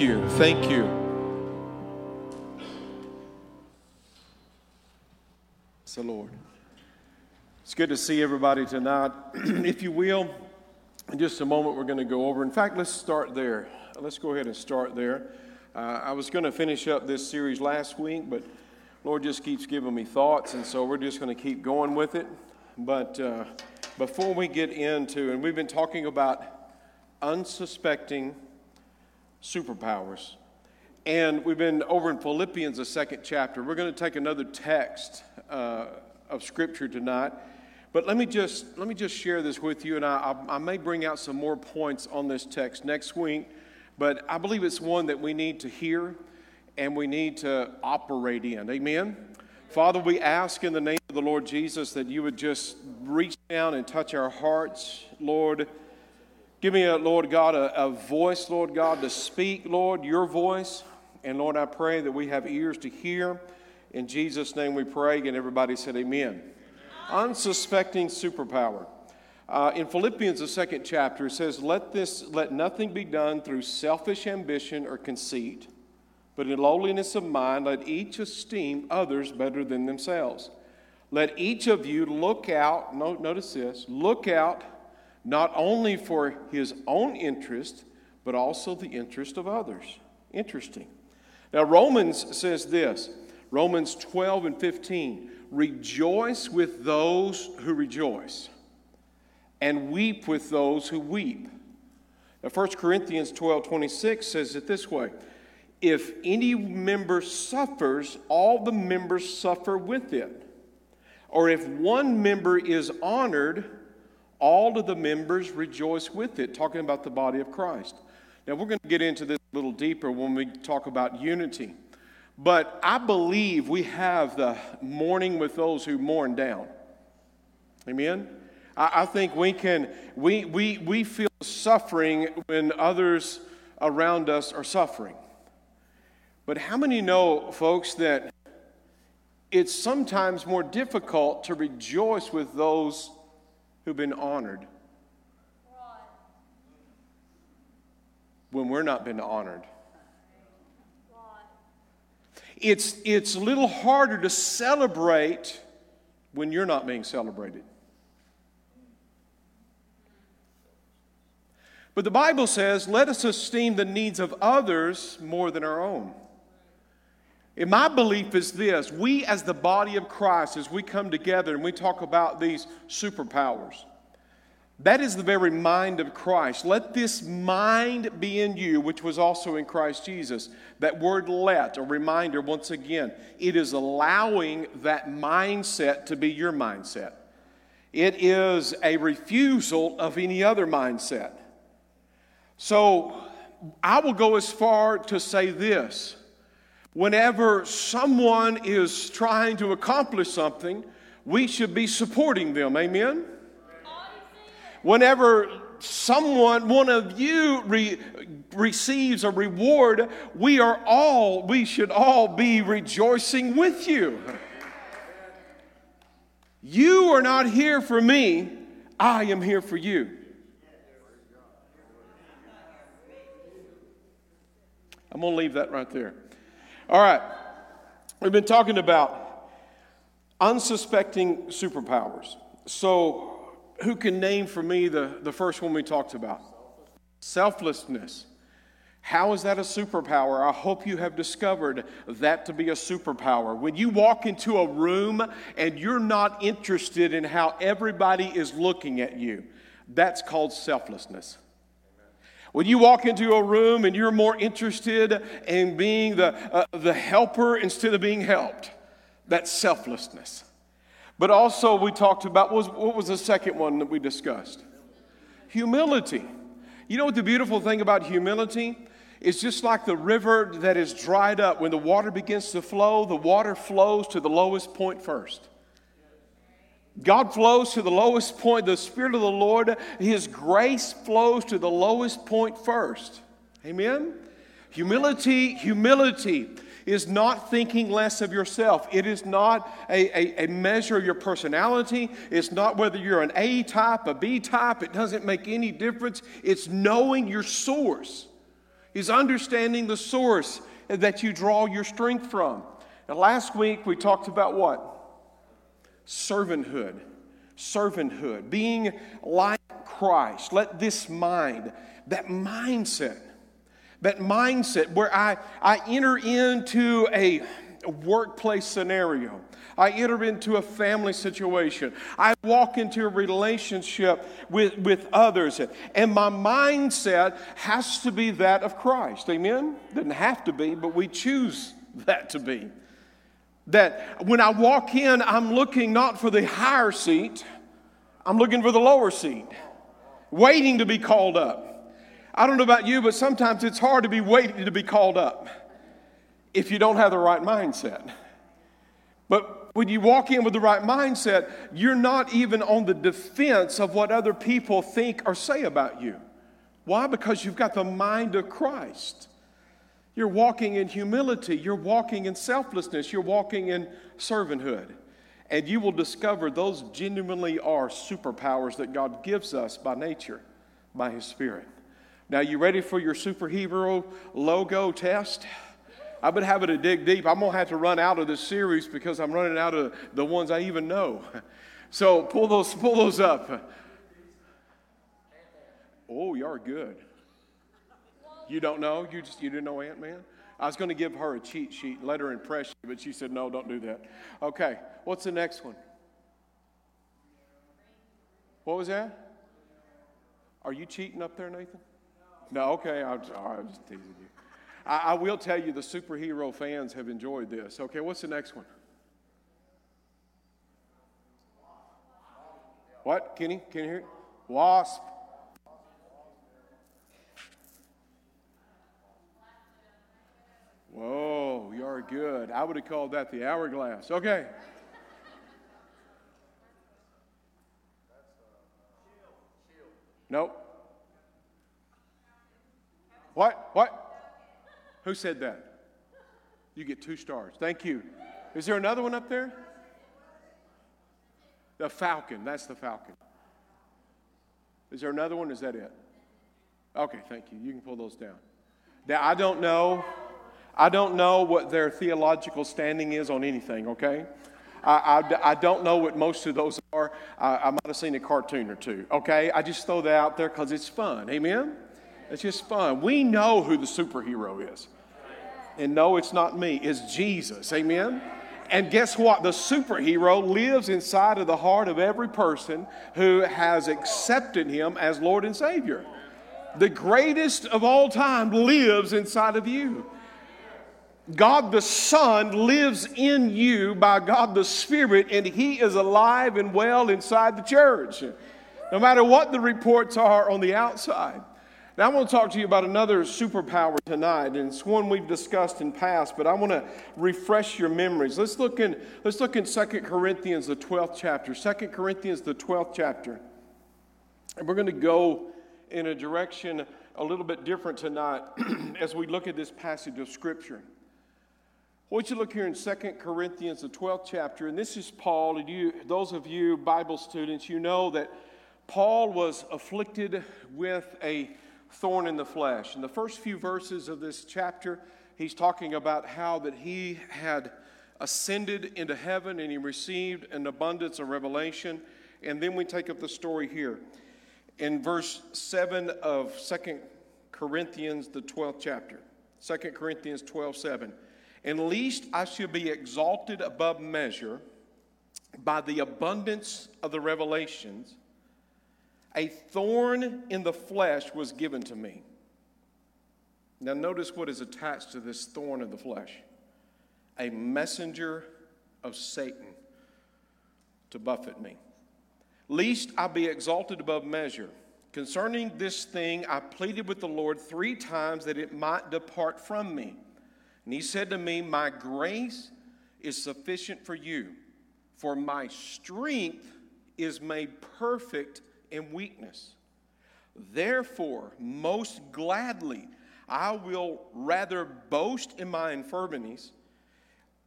you. Thank you. It's the Lord. It's good to see everybody tonight. If you will, in just a moment we're going to go over. In fact, let's start there. Let's go ahead and start there. I was going to finish up this series last week, but Lord just keeps giving me thoughts, and so we're just going to keep going with it. But before we get into, and we've been talking about unsuspecting superpowers, and we've been over in Philippians, the second chapter. We're going to take another text of Scripture tonight, but let me just share this with you, and I may bring out some more points on this text next week. But I believe it's one that we need to hear and we need to operate in. Amen? Father, we ask in the name of the Lord Jesus that you would just reach down and touch our hearts. Lord, give me, Lord God, a voice, Lord God, to speak, Lord, your voice. And Lord, I pray that we have ears to hear. In Jesus' name we pray. And everybody said amen. Unsuspecting superpower. In Philippians, the second chapter, it says, let nothing be done through selfish ambition or conceit, but in lowliness of mind, let each esteem others better than themselves. Let each of you look out, notice this, look out not only for his own interest, but also the interest of others. Interesting. Now, Romans says this, Romans 12 and 15, rejoice with those who rejoice, and weep with those who weep. Now, 1 Corinthians 12:26 says it this way, if any member suffers, all the members suffer with it. Or if one member is honored, all of the members rejoice with it. Talking about the body of Christ. Now, we're going to get into this a little deeper when we talk about unity. But I believe we have the mourning with those who mourn down. Amen? I think we feel suffering when others around us are suffering. But how many know, folks, that it's sometimes more difficult to rejoice with those who've been honored when we're not been honored? It's a little harder to celebrate when you're not being celebrated. But the Bible says, let us esteem the needs of others more than our own. And my belief is this, we as the body of Christ, as we come together and we talk about these superpowers, that is the very mind of Christ. Let this mind be in you, which was also in Christ Jesus. That word let, a reminder once again, it is allowing that mindset to be your mindset. It is a refusal of any other mindset. So I will go as far to say this. Whenever someone is trying to accomplish something, we should be supporting them. Amen? Whenever someone, one of you receives a reward, we should all be rejoicing with you. You are not here for me. I am here for you. I'm going to leave that right there. All right. We've been talking about unsuspecting superpowers. So who can name for me the first one we talked about? Selflessness. How is that a superpower? I hope you have discovered that to be a superpower. When you walk into a room and you're not interested in how everybody is looking at you, that's called selflessness. When you walk into a room and you're more interested in being the helper instead of being helped, that's selflessness. But also we talked about, what was the second one that we discussed? Humility. You know what the beautiful thing about humility? It's just like the river that is dried up. When the water begins to flow, the water flows to the lowest point first. God flows to the lowest point. The Spirit of the Lord, His grace flows to the lowest point first. Amen? Humility is not thinking less of yourself. It is not a measure of your personality. It's not whether you're an A type, a B type. It doesn't make any difference. It's knowing your source. is understanding the source that you draw your strength from. Now, last week we talked about what? Servanthood. Servanthood. Being like Christ. Let this mind, that mindset where I enter into a workplace scenario. I enter into a family situation. I walk into a relationship with others. And my mindset has to be that of Christ. Amen? Doesn't have to be, but we choose that to be. That when I walk in, I'm looking not for the higher seat. I'm looking for the lower seat. Waiting to be called up. I don't know about you, but sometimes it's hard to be waiting to be called up if you don't have the right mindset. But when you walk in with the right mindset, you're not even on the defense of what other people think or say about you. Why? Because you've got the mind of Christ. You're walking in humility. You're walking in selflessness. You're walking in servanthood. And you will discover those genuinely are superpowers that God gives us by nature, by His Spirit. Now, you ready for your superhero logo test? I've been having to dig deep. I'm going to have to run out of this series because I'm running out of the ones I even know. So pull those up. Oh, you are good. You don't know? You didn't know Ant-Man? I was going to give her a cheat sheet and let her impress you, but she said, no, don't do that. Okay, what's the next one? What was that? Are you cheating up there, Nathan? No, okay, I'm just teasing you. I will tell you the superhero fans have enjoyed this. Okay, what's the next one? What? Kenny? Can you hear it? Wasp. Whoa, you are good. I would have called that the hourglass. Okay. Nope. What? What? Who said that? You get 2 stars. Thank you. Is there another one up there? The falcon. That's the falcon. Is there another one? Is that it? Okay, thank you. You can pull those down. Now, I don't know what their theological standing is on anything, okay? I don't know what most of those are. I might have seen a cartoon or two, okay? I just throw that out there because it's fun. Amen? It's just fun. We know who the superhero is. And no, it's not me. It's Jesus. Amen? And guess what? The superhero lives inside of the heart of every person who has accepted Him as Lord and Savior. The greatest of all time lives inside of you. God the Son lives in you by God the Spirit, and He is alive and well inside the church. No matter what the reports are on the outside. Now, I want to talk to you about another superpower tonight, and it's one we've discussed in past, but I want to refresh your memories. Let's look in 2 Corinthians, the 12th chapter. 2 Corinthians, the 12th chapter. And we're going to go in a direction a little bit different tonight as we look at this passage of Scripture. I want you to look here in 2 Corinthians, the 12th chapter, and this is Paul. And you, those of you Bible students, you know that Paul was afflicted with a thorn in the flesh. In the first few verses of this chapter, he's talking about how that he had ascended into heaven and he received an abundance of revelation. And then we take up the story here in verse 7 of 2 Corinthians, the 12th chapter. 2 Corinthians 12:7. And lest I should be exalted above measure by the abundance of the revelations, a thorn in the flesh was given to me. Now notice what is attached to this thorn in the flesh. A messenger of Satan to buffet me. Lest I be exalted above measure. Concerning this thing, I pleaded with the Lord 3 times that it might depart from me. And He said to me, my grace is sufficient for you, for my strength is made perfect in weakness. Therefore, most gladly, I will rather boast in my infirmities,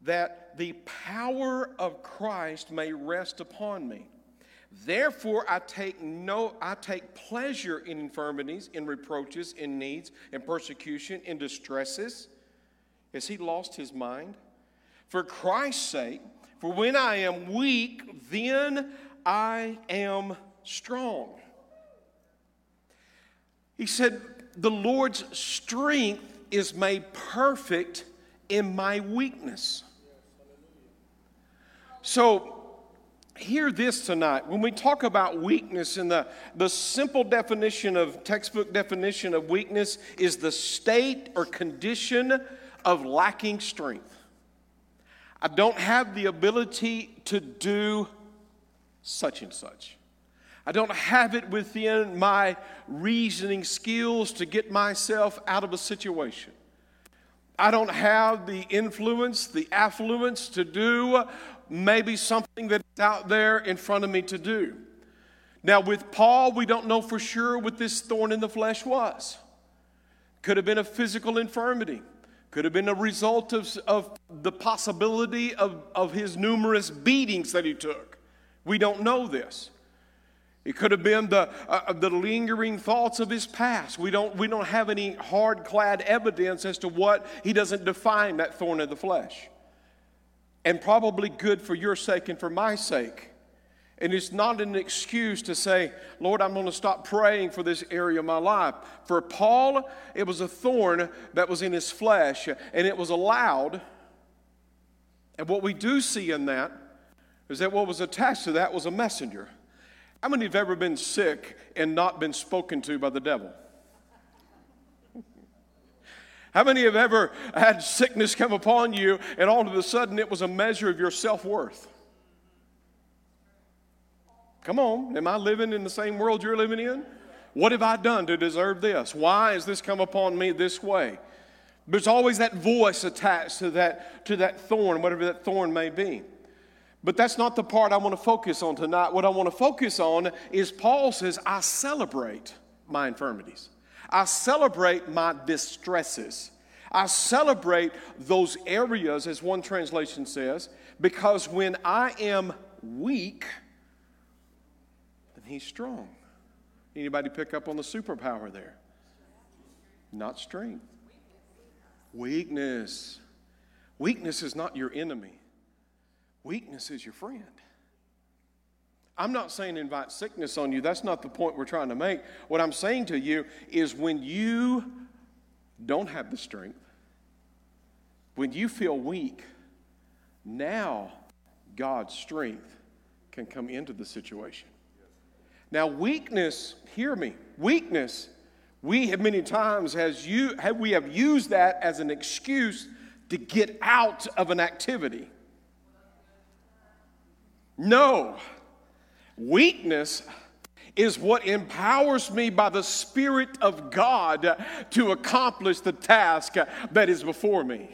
that the power of Christ may rest upon me. Therefore, I take pleasure in infirmities, in reproaches, in needs, in persecution, in distresses. Has he lost his mind? For Christ's sake, for when I am weak, then I am strong. He said, the Lord's strength is made perfect in my weakness. So, hear this tonight. When we talk about weakness, and the simple definition of textbook definition of weakness is the state or condition of lacking strength. I don't have the ability to do such and such. I don't have it within my reasoning skills to get myself out of a situation. I don't have the influence, the affluence to do maybe something that's out there in front of me to do. Now, with Paul, we don't know for sure what this thorn in the flesh was. Could have been a physical infirmity. Could have been a result of the possibility of his numerous beatings that he took. We don't know this. It could have been the lingering thoughts of his past. We don't have any hard-clad evidence as to what he doesn't define that thorn of the flesh. And probably good for your sake and for my sake. And it's not an excuse to say, Lord, I'm going to stop praying for this area of my life. For Paul, it was a thorn that was in his flesh, and it was allowed. And what we do see in that is that what was attached to that was a messenger. How many have ever been sick and not been spoken to by the devil? How many have ever had sickness come upon you and all of a sudden it was a measure of your self-worth? Come on, am I living in the same world you're living in? What have I done to deserve this? Why has this come upon me this way? There's always that voice attached to that thorn, whatever that thorn may be. But that's not the part I want to focus on tonight. What I want to focus on is Paul says, I celebrate my infirmities. I celebrate my distresses. I celebrate those areas, as one translation says, because when I am weak, then he's strong. Anybody pick up on the superpower there? Not strength. Weakness. Weakness is not your enemy. Weakness is your friend. I'm not saying invite sickness on you. That's not the point we're trying to make. What I'm saying to you is when you don't have the strength, when you feel weak, now God's strength can come into the situation. Now weakness, hear me, weakness, we have many times we have used that as an excuse to get out of an activity. No, weakness is what empowers me by the Spirit of God to accomplish the task that is before me.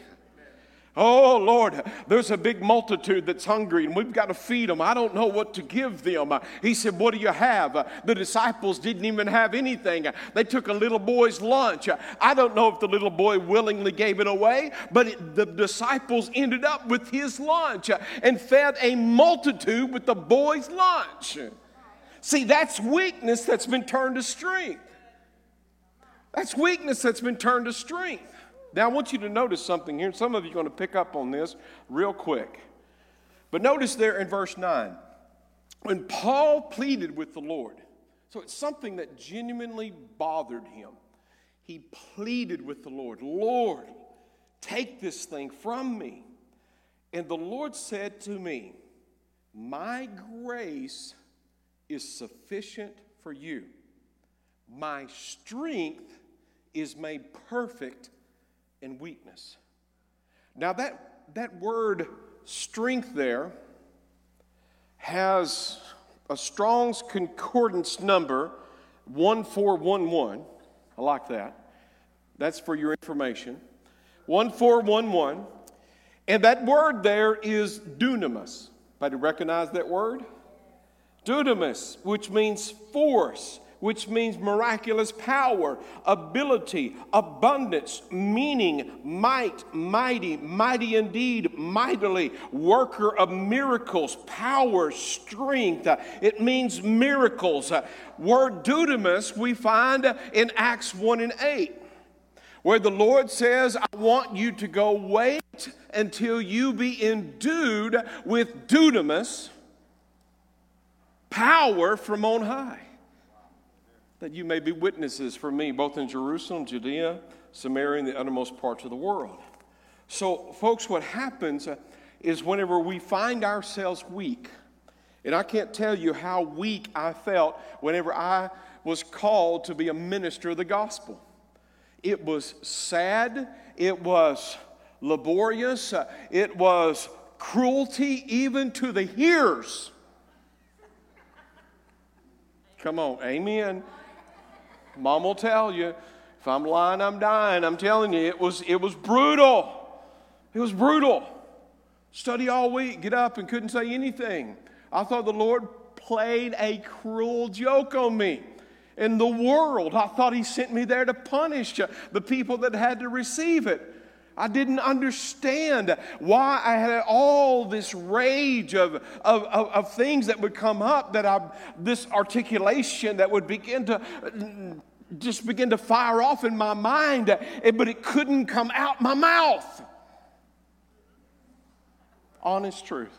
Oh, Lord, there's a big multitude that's hungry, and we've got to feed them. I don't know what to give them. He said, what do you have? The disciples didn't even have anything. They took a little boy's lunch. I don't know if the little boy willingly gave it away, but the disciples ended up with his lunch and fed a multitude with the boy's lunch. See, that's weakness that's been turned to strength. That's weakness that's been turned to strength. Now, I want you to notice something here. Some of you are going to pick up on this real quick. But notice there in verse 9, when Paul pleaded with the Lord, so it's something that genuinely bothered him. He pleaded with the Lord, Lord, take this thing from me. And the Lord said to me, my grace is sufficient for you. My strength is made perfect in weakness. Now that word strength there has a Strong's Concordance number 1411. I like that. That's for your information. 1411. And that word there is dunamis. Anybody recognize that word? Dunamis, which means force, which means miraculous power, ability, abundance, meaning, might, mighty, mighty indeed, mightily, worker of miracles, power, strength. It means miracles. Word dunamis we find in Acts 1 and 8. Where the Lord says, I want you to go wait until you be endued with dunamis, power from on high, that you may be witnesses for me, both in Jerusalem, Judea, Samaria, and the uttermost parts of the world. So, folks, what happens is whenever we find ourselves weak, and I can't tell you how weak I felt whenever I was called to be a minister of the gospel. It was sad, it was laborious, it was cruelty even to the hearers. Come on, amen. Mom will tell you, if I'm lying, I'm dying. I'm telling you, it was brutal. It was brutal. Study all week, get up and couldn't say anything. I thought the Lord played a cruel joke on me. In the world, I thought he sent me there to punish the people that had to receive it. I didn't understand why I had all this rage of things that would come up, this articulation that would begin to just begin to fire off in my mind, but it couldn't come out my mouth. Honest truth.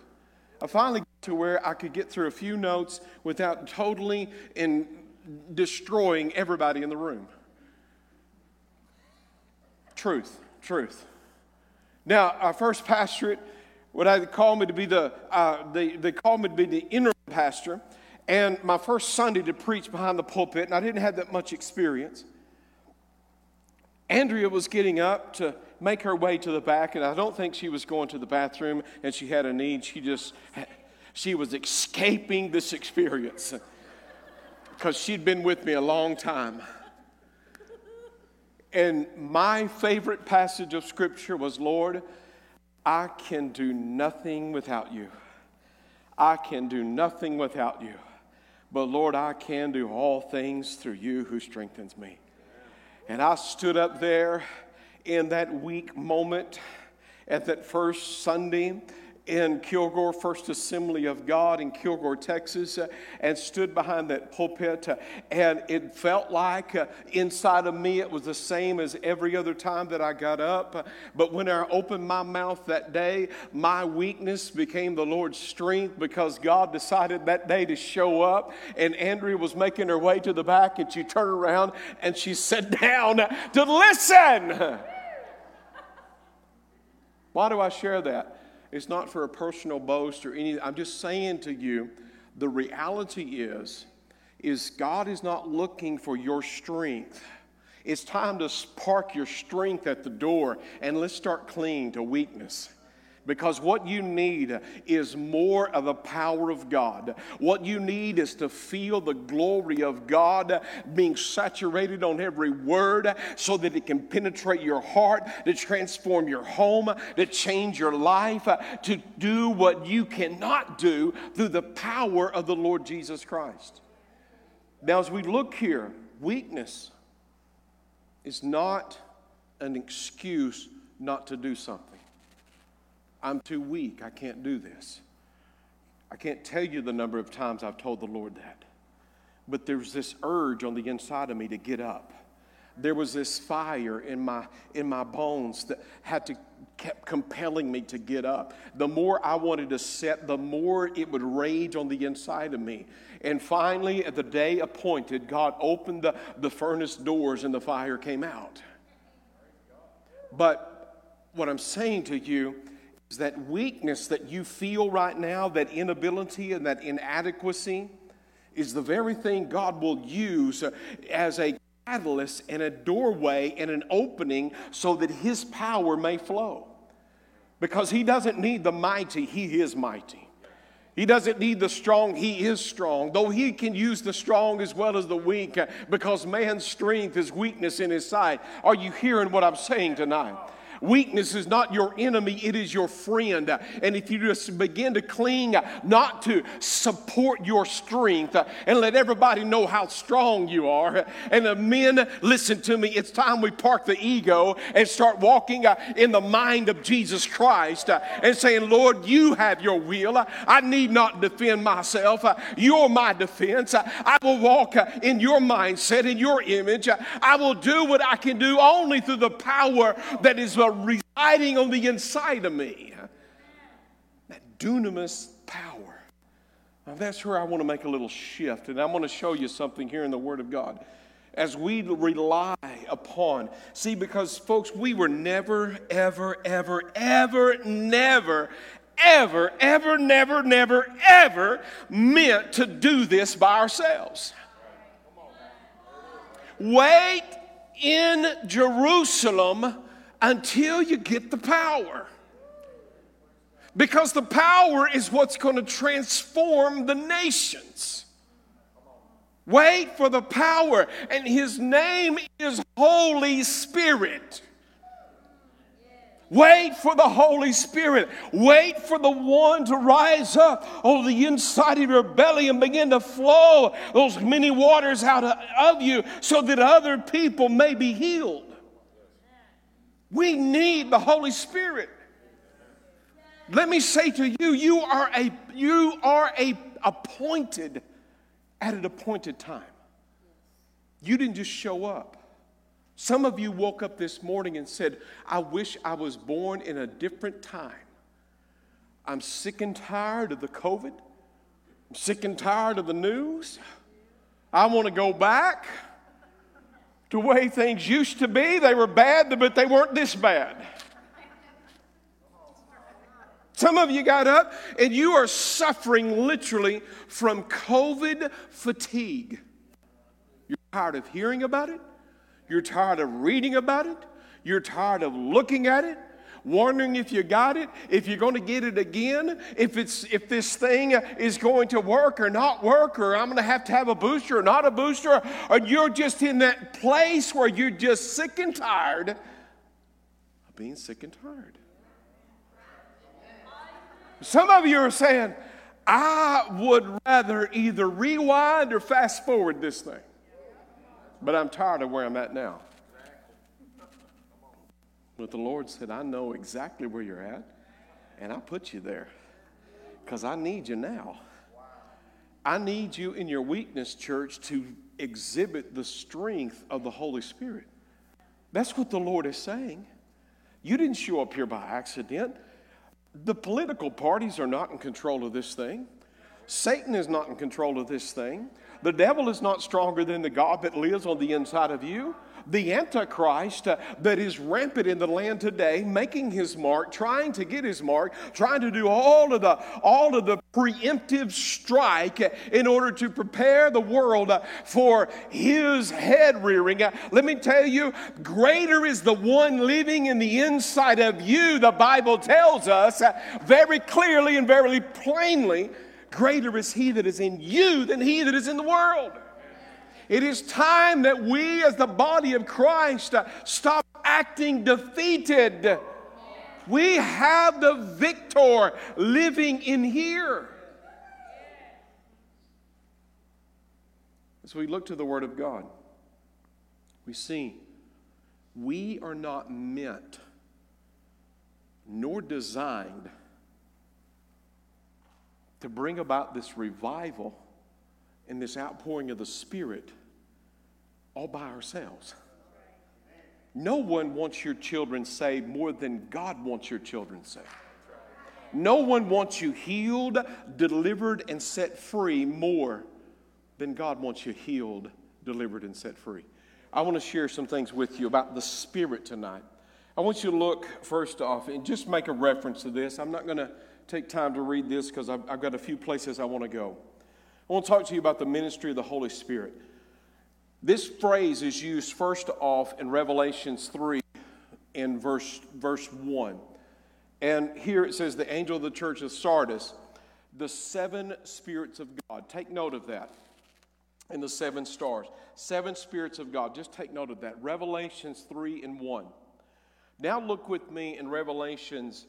I finally got to where I could get through a few notes without totally destroying everybody in the room. Truth. Now, our first pastorate, they called me to be the interim pastor, and my first Sunday to preach behind the pulpit, and I didn't have that much experience. Andrea was getting up to make her way to the back, and I don't think she was going to the bathroom, and she had a need. She was escaping this experience. Because she'd been with me a long time. And my favorite passage of Scripture was, Lord, I can do nothing without you. I can do nothing without you. But, Lord, I can do all things through you who strengthens me. And I stood up there in that weak moment at that first Sunday in Kilgore First Assembly of God in Kilgore, Texas, and stood behind that pulpit, and it felt like inside of me it was the same as every other time that I got up, but when I opened my mouth that day, my weakness became the Lord's strength, because God decided that day to show up, and Andrea was making her way to the back, and she turned around, and she sat down to listen. Why do I share that? It's not for a personal boast or anything. I'm just saying to you, the reality is God is not looking for your strength. It's time to park your strength at the door, and let's start clinging to weakness. Because what you need is more of the power of God. What you need is to feel the glory of God being saturated on every word so that it can penetrate your heart, to transform your home, to change your life, to do what you cannot do through the power of the Lord Jesus Christ. Now, as we look here, weakness is not an excuse not to do something. I'm too weak. I can't do this. I can't tell you the number of times I've told the Lord that. But there's this urge on the inside of me to get up. There was this fire in my bones that kept compelling me to get up. The more I wanted to sit, the more it would rage on the inside of me. And finally, at the day appointed, God opened the furnace doors and the fire came out. But what I'm saying to you is that weakness that you feel right now, that inability and that inadequacy, is the very thing God will use as a catalyst and a doorway and an opening so that his power may flow. Because he doesn't need the mighty, he is mighty. He doesn't need the strong, he is strong, though he can use the strong as well as the weak, because man's strength is weakness in his sight. Are you hearing what I'm saying tonight? Weakness is not your enemy, it is your friend. And if you just begin to cling, not to support your strength, and let everybody know how strong you are. And the men, listen to me, it's time we park the ego and start walking in the mind of Jesus Christ and saying, Lord, you have your will. I need not defend myself. You're my defense. I will walk in your mindset, in your image. I will do what I can do only through the power that is residing on the inside of me. That dunamis power. Now that's where I want to make a little shift, and I'm going to show you something here in the Word of God. As we rely upon, see, because folks, we were never, ever, ever, ever, never, ever, ever, never, never, ever meant to do this by ourselves. Wait in Jerusalem until you get the power. Because the power is what's going to transform the nations. Wait for the power, and his name is Holy Spirit. Wait for the Holy Spirit. Wait for the one to rise up on the inside of your belly and begin to flow those many waters out of you so that other people may be healed. We need the Holy Spirit. Let me say to you, you are appointed at an appointed time. You didn't just show up. Some of you woke up this morning and said, I wish I was born in a different time. I'm sick and tired of the COVID. I'm sick and tired of the news. I want to go back to the way things used to be. They were bad, but they weren't this bad. Some of you got up and you are suffering literally from COVID fatigue. You're tired of hearing about it. You're tired of reading about it. You're tired of looking at it, wondering if you got it, if you're going to get it again, if this thing is going to work or not work, or I'm going to have a booster or not a booster, or you're just in that place where you're just sick and tired of being sick and tired. Some of you are saying, I would rather either rewind or fast forward this thing. But I'm tired of where I'm at now. But the Lord said, I know exactly where you're at, and I put you there because I need you now. I need you in your weakness, church, to exhibit the strength of the Holy Spirit. That's what the Lord is saying. You didn't show up here by accident. The political parties are not in control of this thing. Satan is not in control of this thing. The devil is not stronger than the God that lives on the inside of you. The Antichrist that is rampant in the land today, making his mark, trying to get his mark, trying to do all of the preemptive strike in order to prepare the world for his head rearing. Let me tell you, greater is the one living in the inside of you. The Bible tells us very clearly and very plainly, greater is he that is in you than he that is in the world. It is time that we as the body of Christ stop acting defeated. We have the victor living in here. As we look to the Word of God, we see we are not meant nor designed to bring about this revival and this outpouring of the Spirit all by ourselves. No one wants your children saved more than God wants your children saved. No one wants you healed, delivered, and set free more than God wants you healed, delivered, and set free. I want to share some things with you about the Spirit tonight. I want you to look first off and just make a reference to this. I'm not going to take time to read this because I've got a few places I want to go. I want to talk to you about the ministry of the Holy Spirit. This phrase is used first off in Revelations 3 in verse 1. And here it says, the angel of the church of Sardis, the seven spirits of God. Take note of that. And the seven stars. Seven spirits of God. Just take note of that. Revelations 3 and 1. Now look with me in Revelations.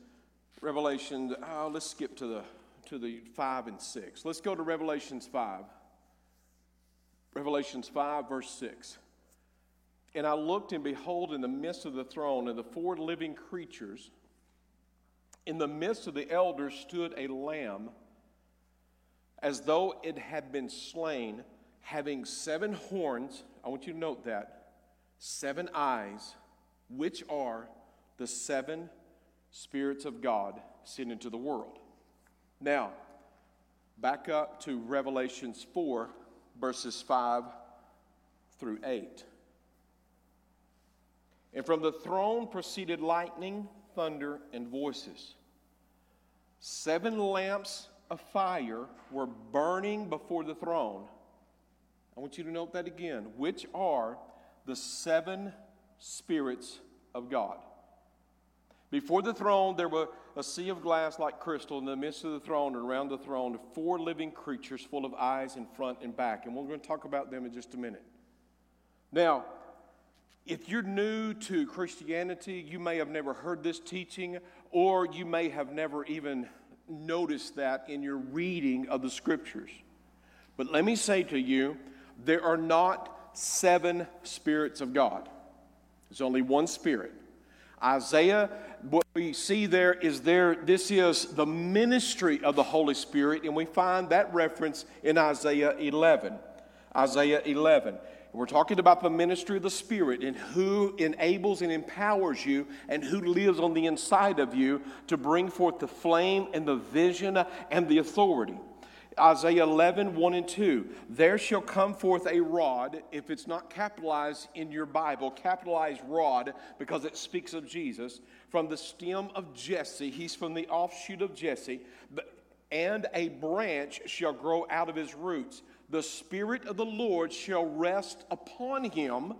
Let's skip to the 5 and 6. Let's go to Revelations 5. Revelations 5, verse 6. And I looked, and behold, in the midst of the throne and the four living creatures, in the midst of the elders stood a lamb, as though it had been slain, having seven horns. I want you to note that. Seven eyes, which are the seven spirits of God sent into the world. Now, back up to Revelations 4, verses 5 through 8. And from the throne proceeded lightning, thunder, and voices. Seven lamps of fire were burning before the throne. I want you to note that again, which are the seven spirits of God. Before the throne, there were a sea of glass like crystal in the midst of the throne and around the throne, four living creatures full of eyes in front and back. And we're going to talk about them in just a minute. Now, if you're new to Christianity, you may have never heard this teaching, or you may have never even noticed that in your reading of the Scriptures. But let me say to you, there are not seven spirits of God. There's only one Spirit. Isaiah, what we see there is this is the ministry of the Holy Spirit, and we find that reference in Isaiah 11. Isaiah 11. We're talking about the ministry of the Spirit and who enables and empowers you and who lives on the inside of you to bring forth the flame and the vision and the authority. Isaiah 11, 1 and 2, there shall come forth a rod, if it's not capitalized in your Bible, capitalized rod, because it speaks of Jesus, from the stem of Jesse. He's from the offshoot of Jesse, and a branch shall grow out of his roots. The Spirit of the Lord shall rest upon him,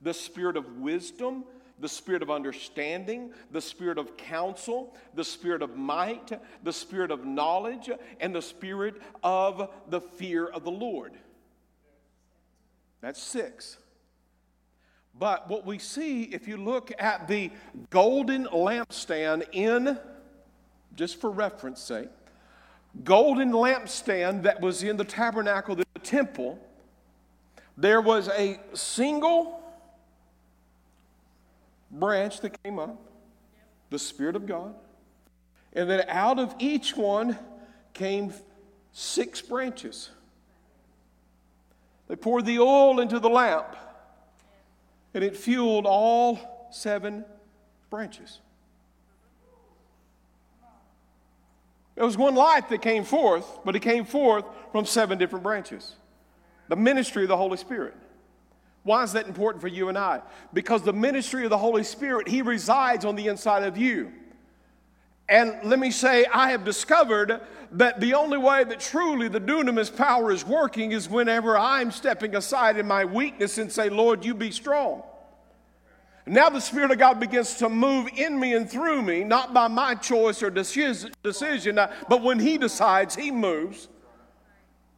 the Spirit of wisdom, the Spirit of understanding, the Spirit of counsel, the Spirit of might, the Spirit of knowledge, and the Spirit of the fear of the Lord. That's 6. But what we see, if you look at the golden lampstand just for reference sake, golden lampstand that was in the tabernacle, the temple, there was a single branch that came up, the Spirit of God, and then out of each one came 6 branches. They poured the oil into the lamp, and it fueled all 7 branches. It was one light that came forth, but it came forth from 7 different branches. The ministry of the Holy Spirit. Why is that important for you and I? Because the ministry of the Holy Spirit, He resides on the inside of you. And let me say, I have discovered that the only way that truly the dunamis power is working is whenever I'm stepping aside in my weakness and say, Lord, you be strong. Now the Spirit of God begins to move in me and through me, not by my choice or decision, but when He decides, He moves,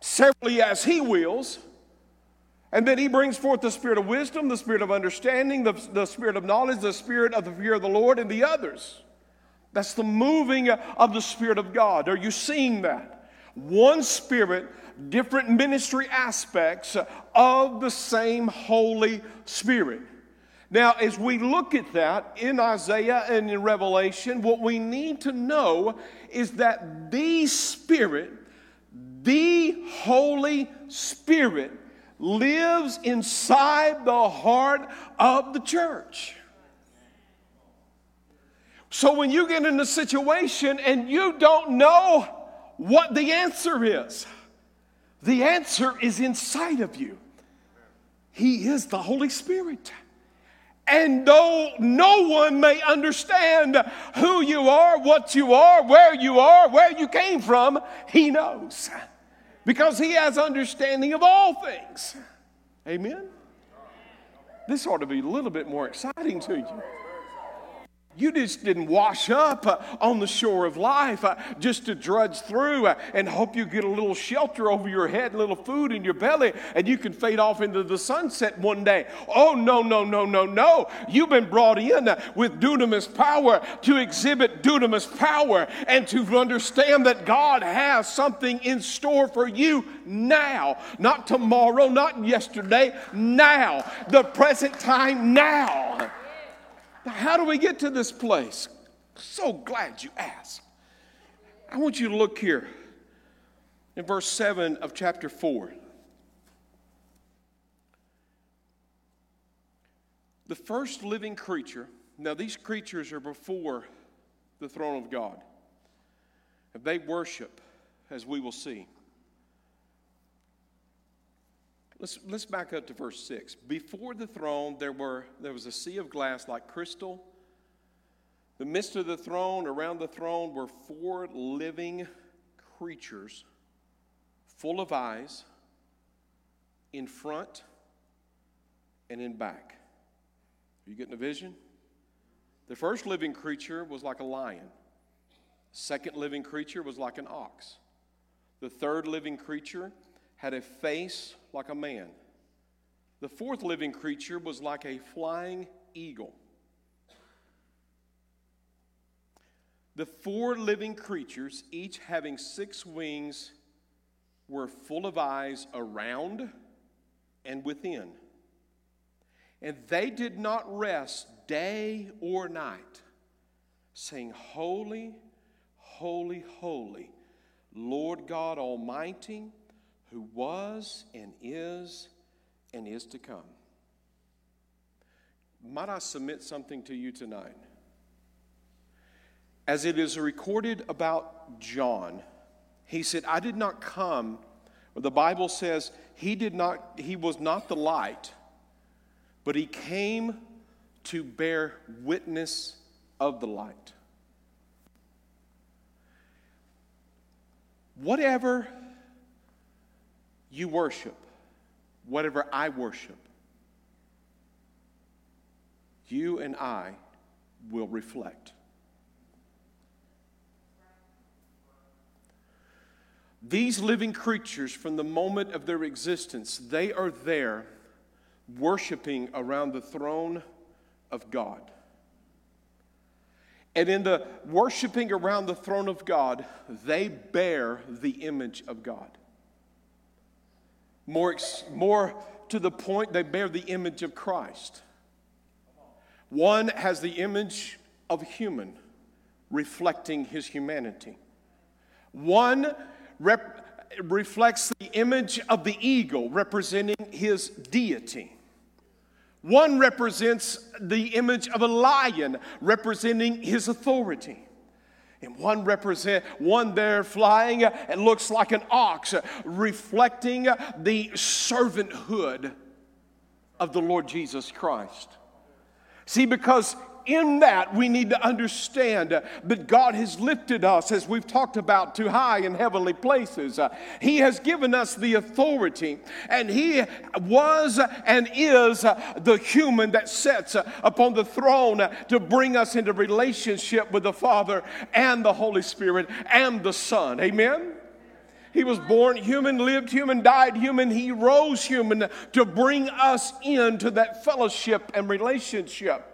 severally as He wills. And then He brings forth the Spirit of wisdom, the Spirit of understanding, the Spirit of knowledge, the Spirit of the fear of the Lord, and the others. That's the moving of the Spirit of God. Are you seeing that? One Spirit, different ministry aspects of the same Holy Spirit. Now, as we look at that in Isaiah and in Revelation, what we need to know is that the Spirit, the Holy Spirit, lives inside the heart of the church. So when you get in a situation and you don't know what the answer is inside of you. He is the Holy Spirit. And though no one may understand who you are, what you are, where you came from, He knows. Because He has understanding of all things. Amen? This ought to be a little bit more exciting to you. You just didn't wash up on the shore of life just to drudge through and hope you get a little shelter over your head, a little food in your belly, and you can fade off into the sunset one day. Oh, no. You've been brought in with dunamis power to exhibit dunamis power and to understand that God has something in store for you now. Not tomorrow, not yesterday, now. The present time now. Now, how do we get to this place? So glad you asked. I want you to look here in verse 7 of chapter 4. The first living creature, now these creatures are before the throne of God. And they worship, as we will see. Let's back up to verse 6. Before the throne, there was a sea of glass like crystal. The midst of the throne, around the throne, were four living creatures full of eyes in front and in back. Are you getting a vision? The first living creature was like a lion. The second living creature was like an ox. The third living creature had a face like a man. The fourth living creature was like a flying eagle. The four living creatures, each having six wings, were full of eyes around and within. And they did not rest day or night, saying, "Holy, holy, holy, Lord God Almighty, who was and is to come." Might I submit something to you tonight? As it is recorded about John, he said, I did not come, the Bible says, he was not the light, but he came to bear witness of the light. Whatever you worship, whatever I worship, you and I will reflect. These living creatures, from the moment of their existence, they are there worshiping around the throne of God. And in the worshiping around the throne of God, they bear the image of God. More to the point, they bear the image of Christ. One has the image of human, reflecting his humanity. One reflects the image of the eagle, representing his deity. One represents the image of a lion, representing his authority. And one there flying, it looks like an ox, reflecting the servanthood of the Lord Jesus Christ. See, because in that we need to understand that God has lifted us, as we've talked about, to high and heavenly places. He has given us the authority, and he was and is the human that sits upon the throne to bring us into relationship with the Father and the Holy Spirit and the Son. Amen? He was born human, lived human, died human. He rose human to bring us into that fellowship and relationship.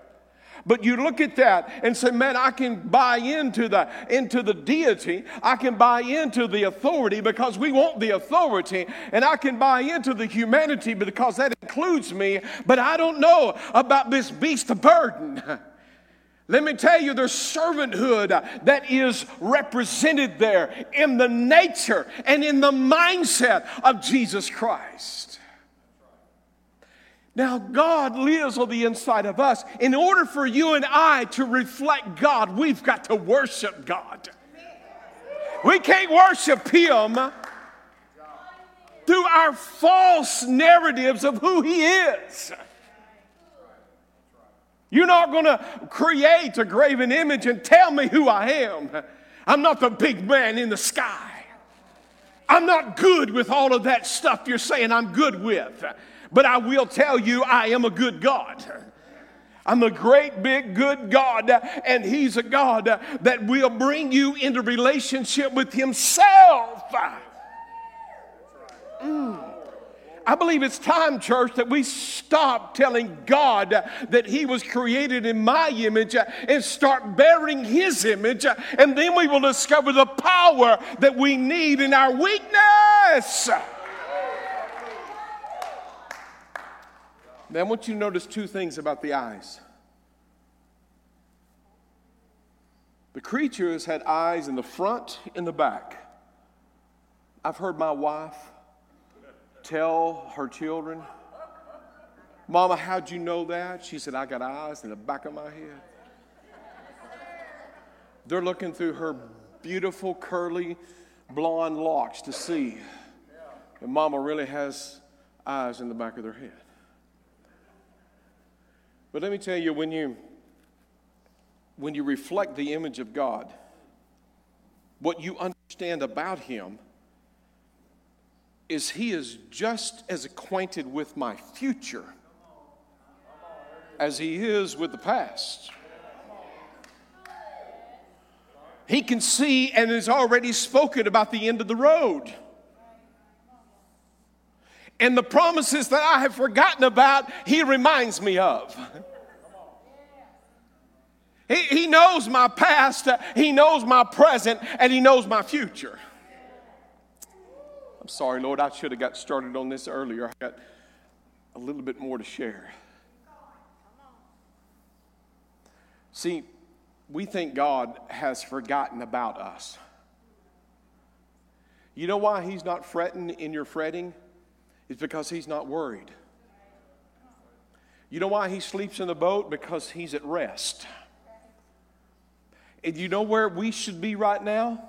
But you look at that and say, man, I can buy into the deity. I can buy into the authority because we want the authority. And I can buy into the humanity because that includes me. But I don't know about this beast of burden. Let me tell you, there's servanthood that is represented there in the nature and in the mindset of Jesus Christ. Now, God lives on the inside of us. In order for you and I to reflect God, we've got to worship God. We can't worship him through our false narratives of who he is. You're not going to create a graven image and tell me who I am. I'm not the big man in the sky. I'm not good with all of that stuff you're saying I'm good with. But I will tell you, I am a good God. I'm a great, big, good God, and He's a God that will bring you into relationship with Himself. I believe it's time, church, that we stop telling God that He was created in my image and start bearing His image, and then we will discover the power that we need in our weakness. Now, I want you to notice two things about the eyes. The creatures had eyes in the front and the back. I've heard my wife tell her children, "Mama, how'd you know that?" She said, "I got eyes in the back of my head." They're looking through her beautiful, curly, blonde locks to see if Mama really has eyes in the back of their head. But let me tell you, when you reflect the image of God, what you understand about Him is He is just as acquainted with my future as He is with the past. He can see and has already spoken about the end of the road. And the promises that I have forgotten about, He reminds me of. He knows my past, He knows my present, and He knows my future. Sorry, Lord, I should have got started on this earlier. I got a little bit more to share. See, we think God has forgotten about us. You know why He's not fretting in your fretting? It's because He's not worried. You know why He sleeps in the boat? Because He's at rest. And you know where we should be right now?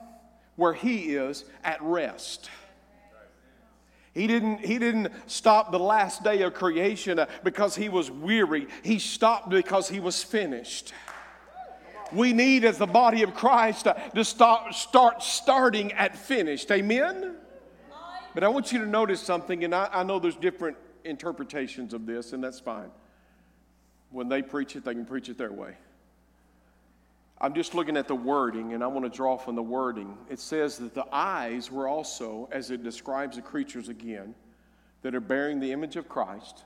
Where He is, at rest. He didn't stop the last day of creation because He was weary. He stopped because He was finished. We need, as the body of Christ, to start at finished. Amen? But I want you to notice something, and I know there's different interpretations of this, and that's fine. When they preach it, they can preach it their way. I'm just looking at the wording, and I want to draw from the wording. It says that the eyes were also, as it describes the creatures again, that are bearing the image of Christ.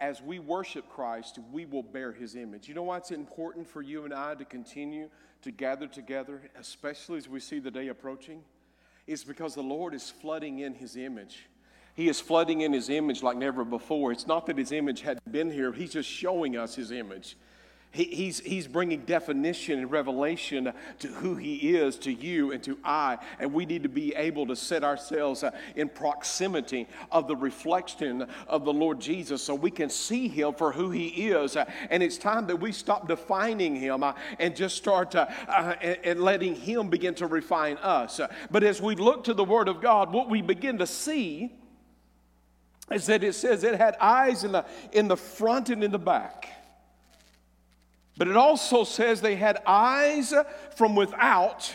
As we worship Christ, we will bear His image. You know why it's important for you and I to continue to gather together, especially as we see the day approaching? It's because the Lord is flooding in His image. He is flooding in His image like never before. It's not that His image hadn't been here. He's just showing us His image. He's bringing definition and revelation to who He is, to you and to I. And we need to be able to set ourselves in proximity of the reflection of the Lord Jesus so we can see Him for who He is. And it's time that we stop defining Him and just start and letting Him begin to refine us. But as we look to the Word of God, what we begin to see is that it says it had eyes in the front and in the back. But it also says they had eyes from without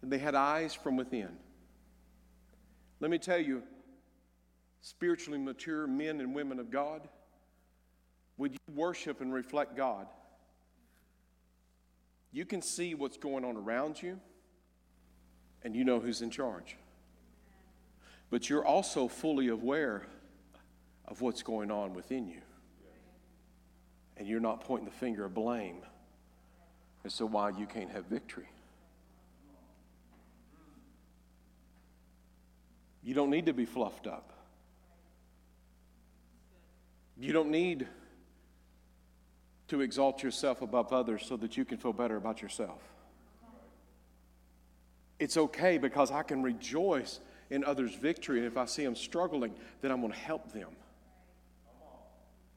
and they had eyes from within. Let me tell you, spiritually mature men and women of God, would you worship and reflect God? You can see what's going on around you and you know who's in charge. But you're also fully aware of what's going on within you. And you're not pointing the finger of blame as to why you can't have victory. You don't need to be fluffed up. You don't need to exalt yourself above others so that you can feel better about yourself. It's okay because I can rejoice in others' victory, and if I see them struggling, then I'm going to help them.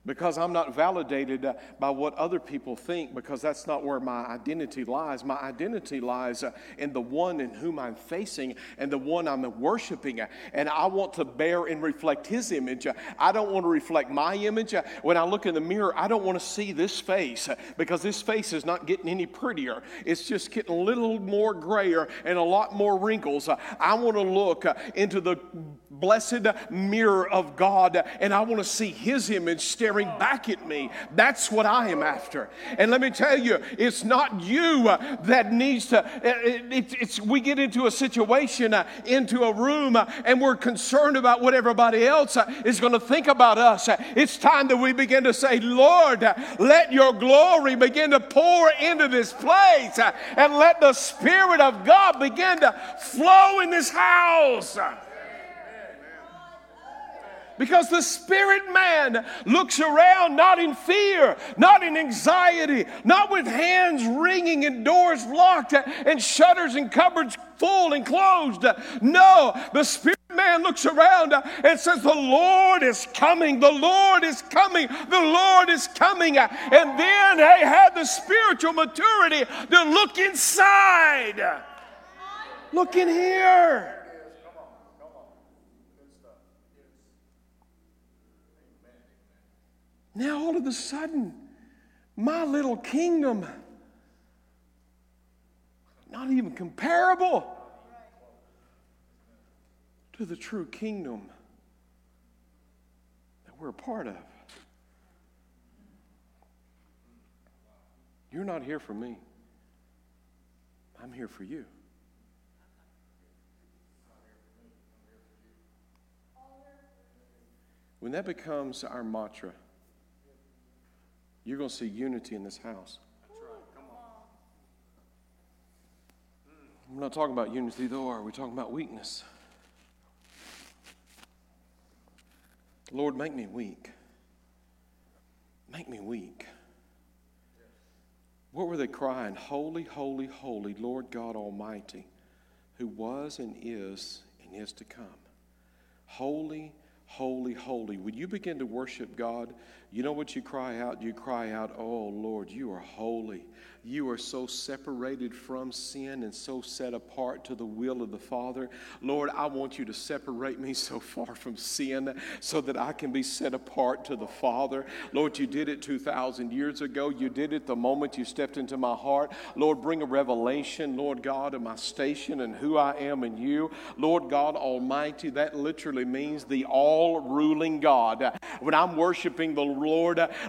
Because I'm not validated by what other people think, because that's not where my identity lies. My identity lies in the one in whom I'm facing and the one I'm worshiping. And I want to bear and reflect His image. I don't want to reflect my image. When I look in the mirror, I don't want to see this face because this face is not getting any prettier. It's just getting a little more grayer and a lot more wrinkles. I want to look into the blessed mirror of God, and I want to see His image staring back at me. That's what I am after. And let me tell you, it's not you that needs to, we get into a situation, into a room, and we're concerned about what everybody else is going to think about us. It's time that we begin to say, Lord, let your glory begin to pour into this place, and let the Spirit of God begin to flow in this house. Because the spirit man looks around not in fear, not in anxiety, not with hands wringing and doors locked and shutters and cupboards full and closed. No, the spirit man looks around and says, the Lord is coming, the Lord is coming, the Lord is coming. And then they had the spiritual maturity to look inside. Look in here. Now all of a sudden, my little kingdom, not even comparable to the true kingdom that we're a part of. You're not here for me. I'm here for you. When that becomes our mantra, you're going to see unity in this house. That's right. Come on. We're not talking about unity, though, are we? We're talking about weakness. Lord, make me weak. Make me weak. Yes. What were they crying? Holy, holy, holy, Lord God Almighty, who was and is to come. Holy, holy, holy. When you begin to worship God, you know what you cry out? You cry out, oh, Lord, you are holy. You are so separated from sin and so set apart to the will of the Father. Lord, I want you to separate me so far from sin so that I can be set apart to the Father. Lord, you did it 2,000 years ago. You did it the moment you stepped into my heart. Lord, bring a revelation, Lord God, of my station and who I am in you. Lord God Almighty, that literally means the all-ruling God. When I'm worshiping the Lord,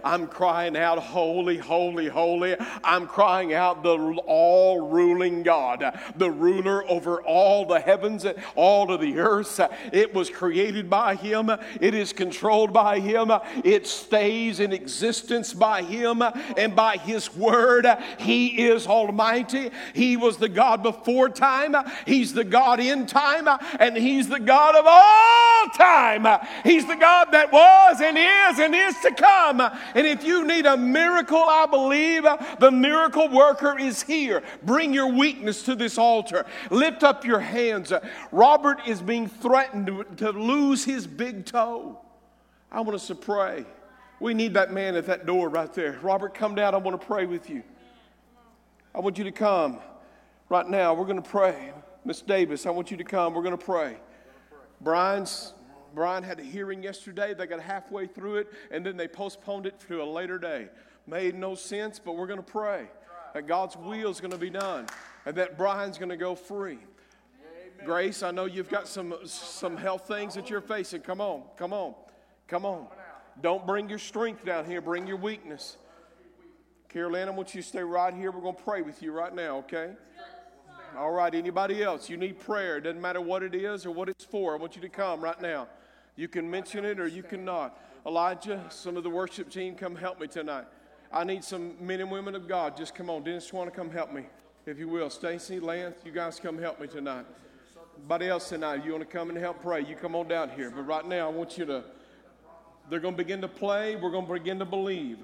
I'm crying out, holy, holy, holy. I'm crying out the all-ruling God, the ruler over all the heavens, all of the earth. It was created by Him. It is controlled by Him. It stays in existence by Him and by His word. He is almighty. He was the God before time. He's the God in time. And He's the God of all time. He's the God that was and is to come. And if you need a miracle, I believe the miracle worker is here. Bring your weakness to this altar. Lift up your hands. Robert is being threatened to lose his big toe. I want us to pray. We need that man at that door right there. Robert, come down. I want to pray with you. I want you to come right now. We're going to pray. Miss Davis, I want you to come. We're going to pray. Brian had a hearing yesterday. They got halfway through it, and then they postponed it to a later day. Made no sense, but we're going to pray that God's will is going to be done and that Brian's going to go free. Amen. Grace, I know you've got some health things that you're facing. Come on, come on, come on. Don't bring your strength down here. Bring your weakness. Carolyn, I want you to stay right here. We're going to pray with you right now, okay? All right, anybody else? You need prayer. It doesn't matter what it is or what it's for. I want you to come right now. You can mention it or you cannot. Elijah, some of the worship team, come help me tonight. I need some men and women of God. Just come on. Dennis, you want to come help me, if you will. Stacy, Lance, you guys come help me tonight. Anybody else tonight, you want to come and help pray, you come on down here. But right now, I want you to, they're going to begin to play. We're going to begin to believe.